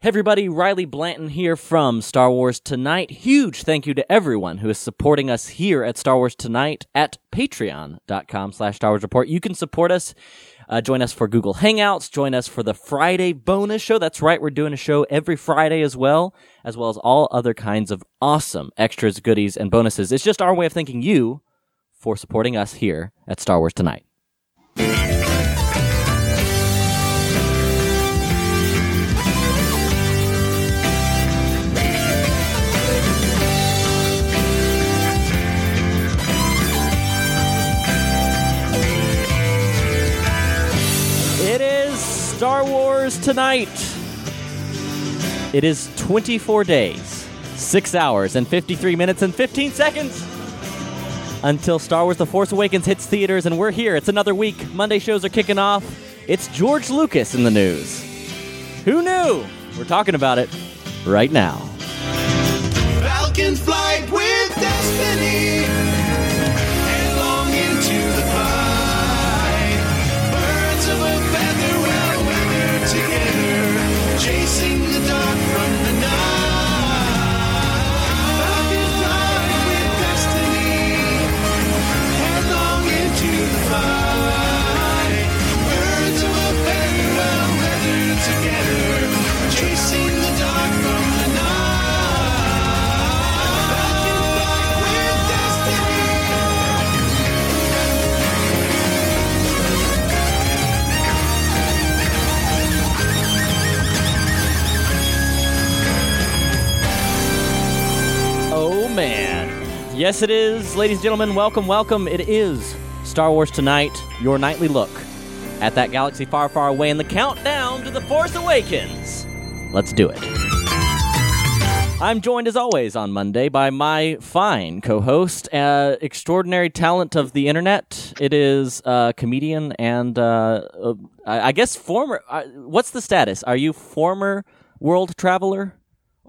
Hey everybody, Riley Blanton here from Star Wars Tonight. Huge thank you to everyone who is supporting us here at Star Wars Tonight at patreon.com/Star Wars Report. You can support us, join us for Google Hangouts, join us for the Friday bonus show. That's right, we're doing a show every Friday as well as all other kinds of awesome extras, goodies, and bonuses. It's just our way of thanking you for supporting us here at Star Wars Tonight. Star Wars Tonight. It is 24 days, 6 hours, and 53 minutes and 15 seconds until Star Wars The Force Awakens hits theaters, and we're here. It's another week. Monday shows are kicking off. It's George Lucas in the news. Who knew? We're talking about it right now. Falcon flight with destiny. And long into the fight. Birds of a feather together, chasing the dark from the night. Falcon flight with destiny, headlong into the fight. Birds of a feather, well weathered together, chasing the dark from the night. Falcon flight with destiny. Oh, man. Yes, it is. Ladies and gentlemen, welcome, welcome. It is Star Wars Tonight, your nightly look at that galaxy far, far away and the countdown to The Force Awakens. Let's do it. I'm joined, as always, on Monday by my fine co-host, extraordinary talent of the internet. It is comedian and, I guess, former... what's the status? Are you former world traveler?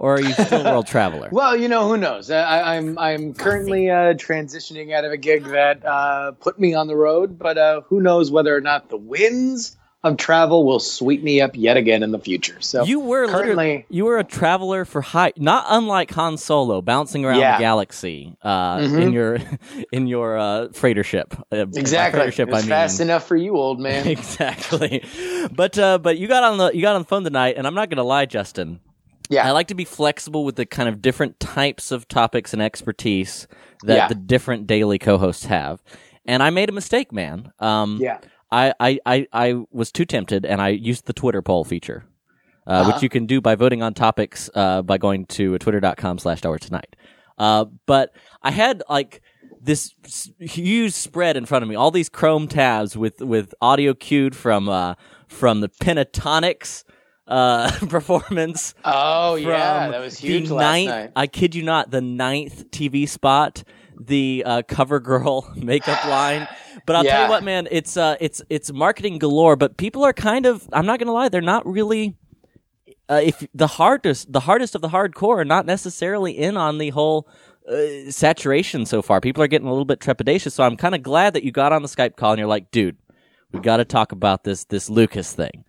Or are you still world traveler? Well, you know, who knows? I'm currently transitioning out of a gig that put me on the road, but who knows whether or not the winds of travel will sweep me up yet again in the future. So you were a traveler for hire, not unlike Han Solo, bouncing around the galaxy in your freighter ship. Exactly, freighter ship, it was fast enough for you, old man. Exactly, but you got on the phone tonight, and I'm not going to lie, Justin. Yeah. I like to be flexible with the kind of different types of topics and expertise that the different daily co-hosts have. And I made a mistake, man. I was too tempted, and I used the Twitter poll feature, which you can do by voting on topics by going to twitter.com/Star Wars Tonight. But I had like this huge spread in front of me, all these Chrome tabs with audio cued from the Pentatonix performance. Oh yeah, that was huge last night. I kid you not, the 9th TV spot, the Cover Girl makeup line. But I'll tell you what, man, it's marketing galore. But people are kind of, I'm not gonna lie, they're not really if the hardest of the hardcore are not necessarily in on the whole saturation so far. People are getting a little bit trepidatious. So I'm kind of glad that you got on the Skype call and you're like, dude, we got to talk about this Lucas thing.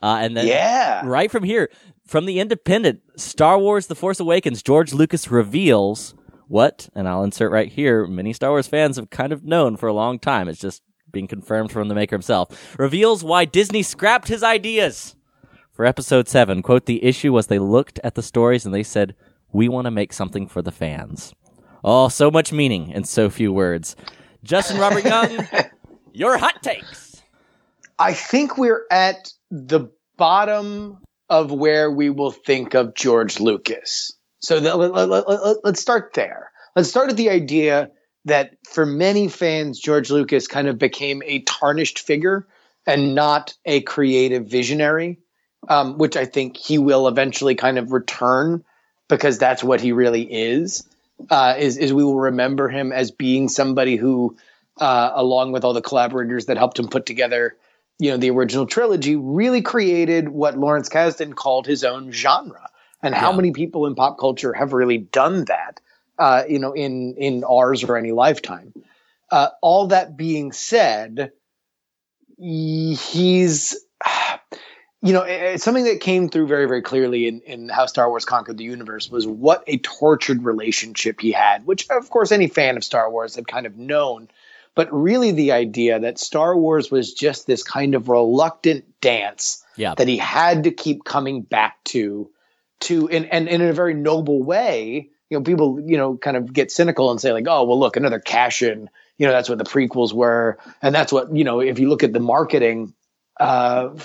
And then right from here, from The Independent, Star Wars The Force Awakens, George Lucas reveals what, and I'll insert right here, many Star Wars fans have kind of known for a long time. It's just being confirmed from the maker himself. Reveals why Disney scrapped his ideas for Episode 7. Quote, the issue was they looked at the stories and they said, we want to make something for the fans. Oh, so much meaning in so few words. Justin Robert Young, your hot takes. I think we're at the bottom of where we will think of George Lucas. So let's start there. Let's start at the idea that for many fans, George Lucas kind of became a tarnished figure and not a creative visionary, which I think he will eventually kind of return because that's what he really is. Is we will remember him as being somebody who, along with all the collaborators that helped him put together the original trilogy, really created what Lawrence Kasdan called his own genre. And how many people in pop culture have really done that, in ours or any lifetime. All that being said, he's you know, it's something that came through very, very clearly in How Star Wars Conquered the Universe was what a tortured relationship he had, which, of course, any fan of Star Wars had kind of known. But really the idea that Star Wars was just this kind of reluctant dance that he had to keep coming back to, and in a very noble way. You know, people, you know, kind of get cynical and say like, oh, well, look, another cash-in. You know, that's what the prequels were. And that's what, you know, if you look at the marketing from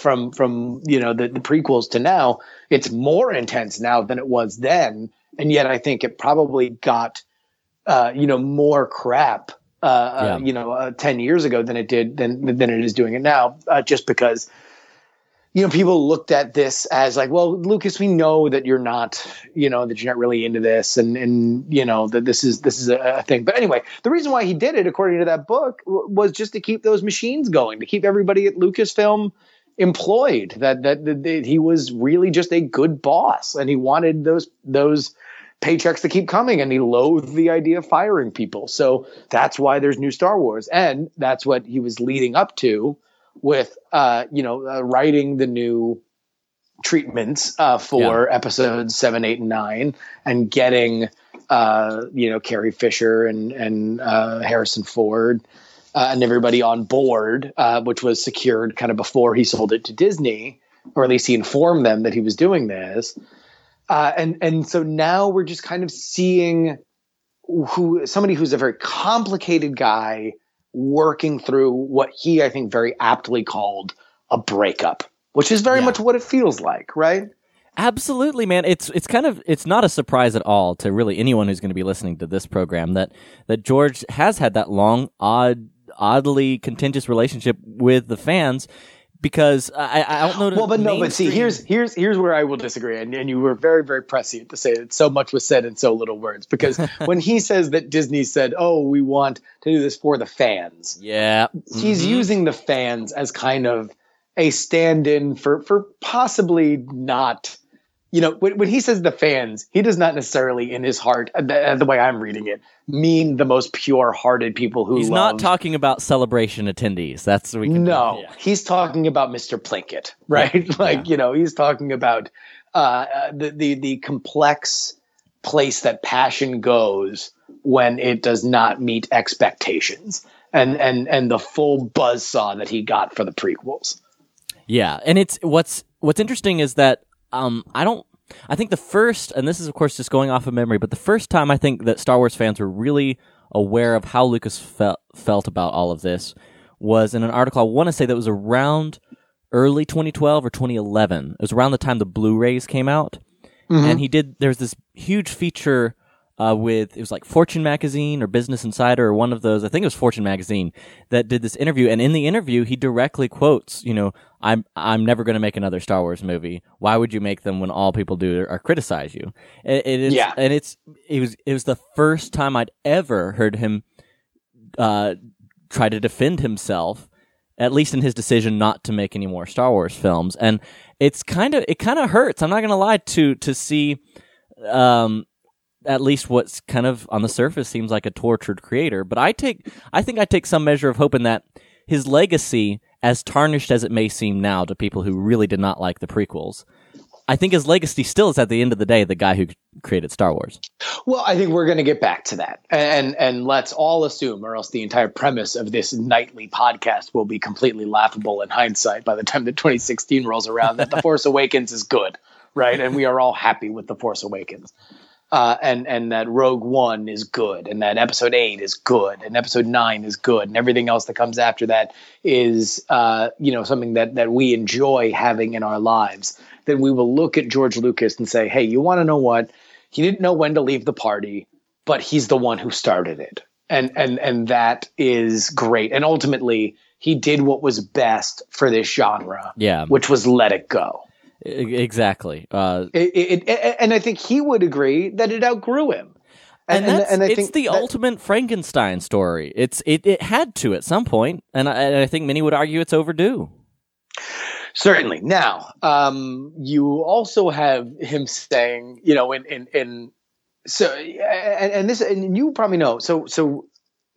you know, the prequels to now, it's more intense now than it was then. And yet I think it probably got, you know, more crap, 10 years ago than it did, than it is doing it now, just because, you know, people looked at this as like, well, Lucas, we know that you're not, you know, that you're not really into this, and you know, that this is a thing. But anyway, the reason why he did it, according to that book, was just to keep those machines going, to keep everybody at Lucasfilm employed. That he was really just a good boss, and he wanted those paychecks to keep coming, and he loathed the idea of firing people. So that's why there's new Star Wars, and that's what he was leading up to with, writing the new treatments for episodes 7, 8, and 9, and getting, Carrie Fisher and Harrison Ford and everybody on board, which was secured kind of before he sold it to Disney, or at least he informed them that he was doing this. And so now we're just kind of seeing somebody who's a very complicated guy working through what he, I think, very aptly called a breakup, which is very much what it feels like, right? Absolutely, man. It's kind of, it's not a surprise at all to really anyone who's going to be listening to this program that George has had that long, oddly contentious relationship with the fans, because I don't know. Well, but no, but see, here's where I will disagree, and you were very, very prescient to say that so much was said in so little words, because when he says that Disney said, "Oh, we want to do this for the fans," he's using the fans as kind of a stand-in for possibly not. You know, when he says the fans, he does not necessarily in his heart, the way I'm reading it, mean the most pure-hearted people who love. He's not talking about celebration attendees. That's we can. No, he's talking about Mr. Plinkett, right? Yeah. Like, you know, he's talking about the complex place that passion goes when it does not meet expectations, and the full buzzsaw that he got for the prequels. Yeah, and it's what's interesting is that. I think the first, and this is of course just going off of memory, but the first time I think that Star Wars fans were really aware of how Lucas felt about all of this was in an article, I want to say that was around early 2012 or 2011. It was around the time the Blu-rays came out. Mm-hmm. And there's this huge feature it was like Fortune Magazine or Business Insider or one of those, I think it was Fortune Magazine, that did this interview. And in the interview, he directly quotes, you know, I'm never going to make another Star Wars movie. Why would you make them when all people do are criticize you? It was the first time I'd ever heard him try to defend himself, at least in his decision not to make any more Star Wars films. And it kind of hurts. I'm not going to lie to see. At least what's kind of on the surface seems like a tortured creator. But I think I take some measure of hope in that his legacy, as tarnished as it may seem now to people who really did not like the prequels, I think his legacy still is, at the end of the day, the guy who created Star Wars. Well, I think we're going to get back to that. And let's all assume, or else the entire premise of this nightly podcast will be completely laughable in hindsight by the time that 2016 rolls around, that The Force Awakens is good, right? And we are all happy with The Force Awakens. And that Rogue One is good, and that Episode 8 is good, and Episode 9 is good, and everything else that comes after that is, something that we enjoy having in our lives. Then we will look at George Lucas and say, hey, you want to know what? He didn't know when to leave the party, but he's the one who started it. And that is great. And ultimately, he did what was best for this genre, which was let it go. Exactly. And I think he would agree that it outgrew him. And I think it's the ultimate Frankenstein story. It had to at some point, and I think many would argue it's overdue. Certainly. Now, you also have him saying, you know, and you probably know. So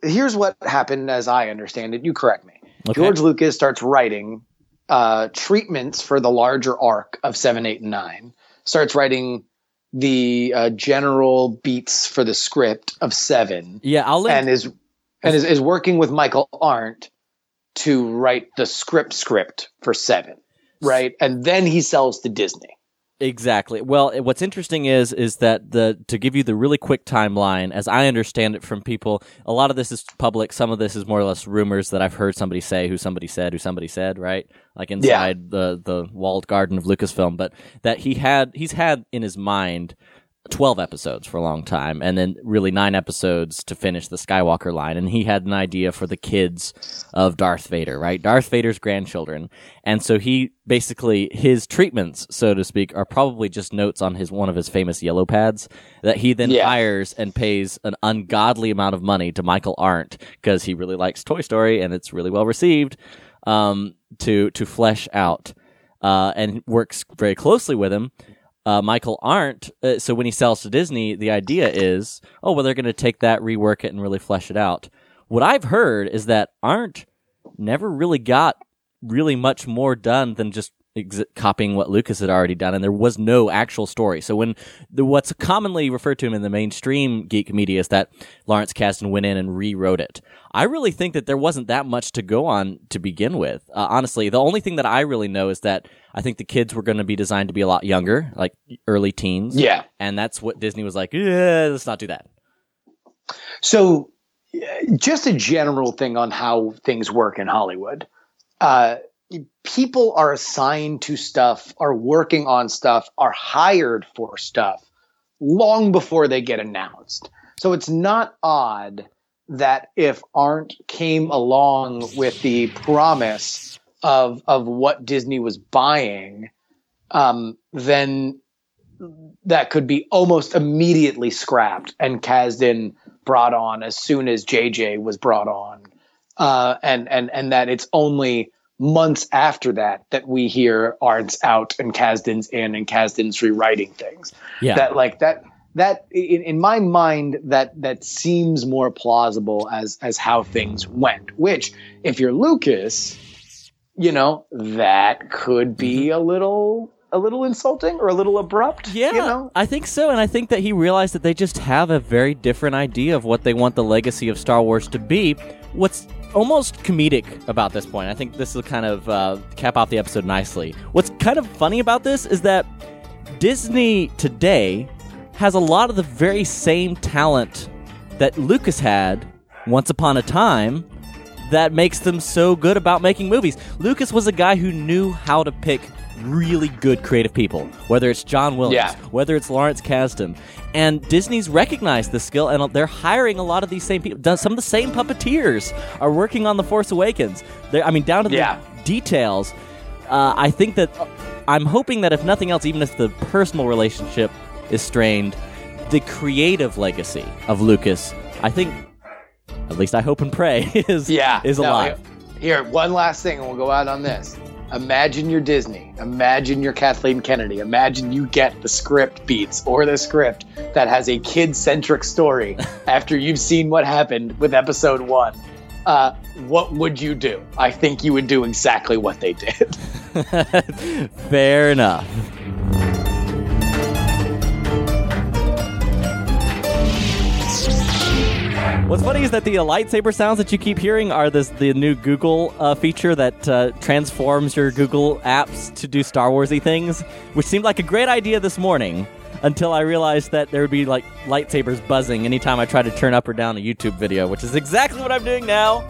here's what happened, as I understand it. You correct me. Okay. George Lucas starts writing treatments for the larger arc of 7, 8, and 9. Starts writing the general beats for the script of 7. Yeah, I'll link. And is working with Michael Arndt to write the script for 7, right? And then he sells to Disney. Exactly. Well, what's interesting is that to give you the really quick timeline, as I understand it from people, a lot of this is public. Some of this is more or less rumors that I've heard somebody say, who somebody said, right? Like inside the walled garden of Lucasfilm, but that he's had in his mind 12 episodes for a long time, and then really 9 episodes to finish the Skywalker line. And he had an idea for the kids of Darth Vader, right? Darth Vader's grandchildren. And so he basically, his treatments, so to speak, are probably just notes on one of his famous yellow pads that he then hires and pays an ungodly amount of money to Michael Arndt, because he really likes Toy Story and it's really well received, to flesh out, and works very closely with him. Michael Arndt, so when he sells to Disney, the idea is, they're going to take that, rework it, and really flesh it out. What I've heard is that Arndt never really got really much more done than just copying what Lucas had already done, and there was no actual story. So when what's commonly referred to him in the mainstream geek media is that Lawrence Kasdan went in and rewrote it. I really think that there wasn't that much to go on to begin with. Honestly, the only thing that I really know is that I think the kids were going to be designed to be a lot younger, like early teens. Yeah. And that's what Disney was like, let's not do that. So just a general thing on how things work in Hollywood. People are assigned to stuff, are working on stuff, are hired for stuff long before they get announced. So it's not odd that if Arndt came along with the promise of what Disney was buying, then that could be almost immediately scrapped and Kasdan brought on as soon as J.J. was brought on, and that it's only months after that we hear Arndt's out and Kasdan's in and Kasdan's rewriting things. Yeah. That in my mind that seems more plausible as how things went. Which, if you're Lucas, that could be a little insulting or a little abrupt. Yeah, I think so, and I think that he realized that they just have a very different idea of what they want the legacy of Star Wars to be. What's almost comedic about this point, I think this will kind of cap off the episode nicely. What's kind of funny about this is that Disney today has a lot of the very same talent that Lucas had once upon a time that makes them so good about making movies. Lucas was a guy who knew how to pick really good creative people, whether it's John Williams, whether it's Lawrence Kasdan. And Disney's recognized this skill, and they're hiring a lot of these same people. Some of the same puppeteers are working on The Force Awakens. Down to the details. I think that I'm hoping that if nothing else, even if the personal relationship is strained, the creative legacy of Lucas, I think, at least I hope and pray, is alive. Here, one last thing, and we'll go out on this. Imagine you're Disney. Imagine you're Kathleen Kennedy. Imagine you get the script beats or the script that has a kid-centric story after you've seen what happened with episode 1. What would you do? I think you would do exactly what they did. Fair enough. What's funny is that the lightsaber sounds that you keep hearing are the new Google feature that transforms your Google apps to do Star Wars-y things, which seemed like a great idea this morning until I realized that there would be like lightsabers buzzing anytime I tried to turn up or down a YouTube video, which is exactly what I'm doing now.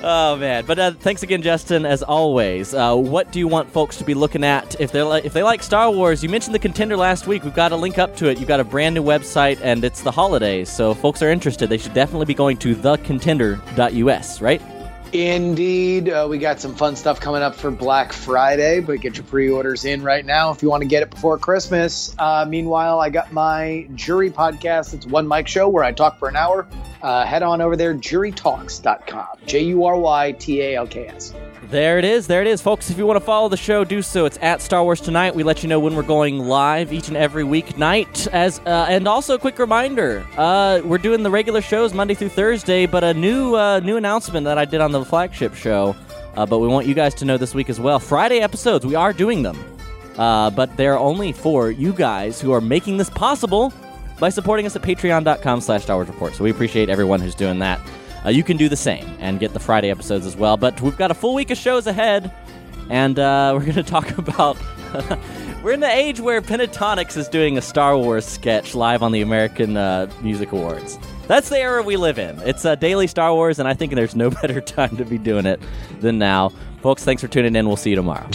Oh, man. But thanks again, Justin, as always. What do you want folks to be looking at? If they like Star Wars, you mentioned The Contender last week. We've got a link up to it. You've got a brand new website, and it's the holidays. So if folks are interested, they should definitely be going to thecontender.us, right? Indeed. We got some fun stuff coming up for Black Friday, but get your pre-orders in right now if you want to get it before Christmas. Meanwhile, I got my jury podcast. It's One Mic Show where I talk for an hour. Head on over there, jurytalks.com. JURYTALKS. There it is, folks. If you want to follow the show, do so. It's at Star Wars Tonight. We let you know when we're going live each and every weeknight. And also a quick reminder, we're doing the regular shows Monday through Thursday, but a new announcement that I did on the flagship show But we want you guys to know this week as well. Friday episodes, we are doing them. But they're only for you guys who are making this possible by supporting us at patreon.com/Star Wars Report. So we appreciate everyone who's doing that. You can do the same and get the Friday episodes as well. But we've got a full week of shows ahead, and we're going to talk about... We're in the age where Pentatonix is doing a Star Wars sketch live on the American Music Awards. That's the era we live in. It's daily Star Wars, and I think there's no better time to be doing it than now. Folks, thanks for tuning in. We'll see you tomorrow.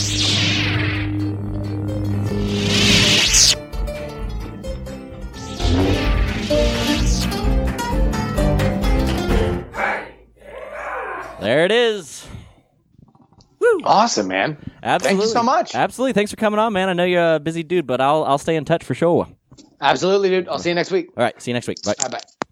There it is. Woo. Awesome, man. Absolutely. Thank you so much. Absolutely. Thanks for coming on, man. I know you're a busy dude, but I'll stay in touch for sure. Absolutely, dude. I'll see you next week. All right. See you next week. Bye. Bye-bye.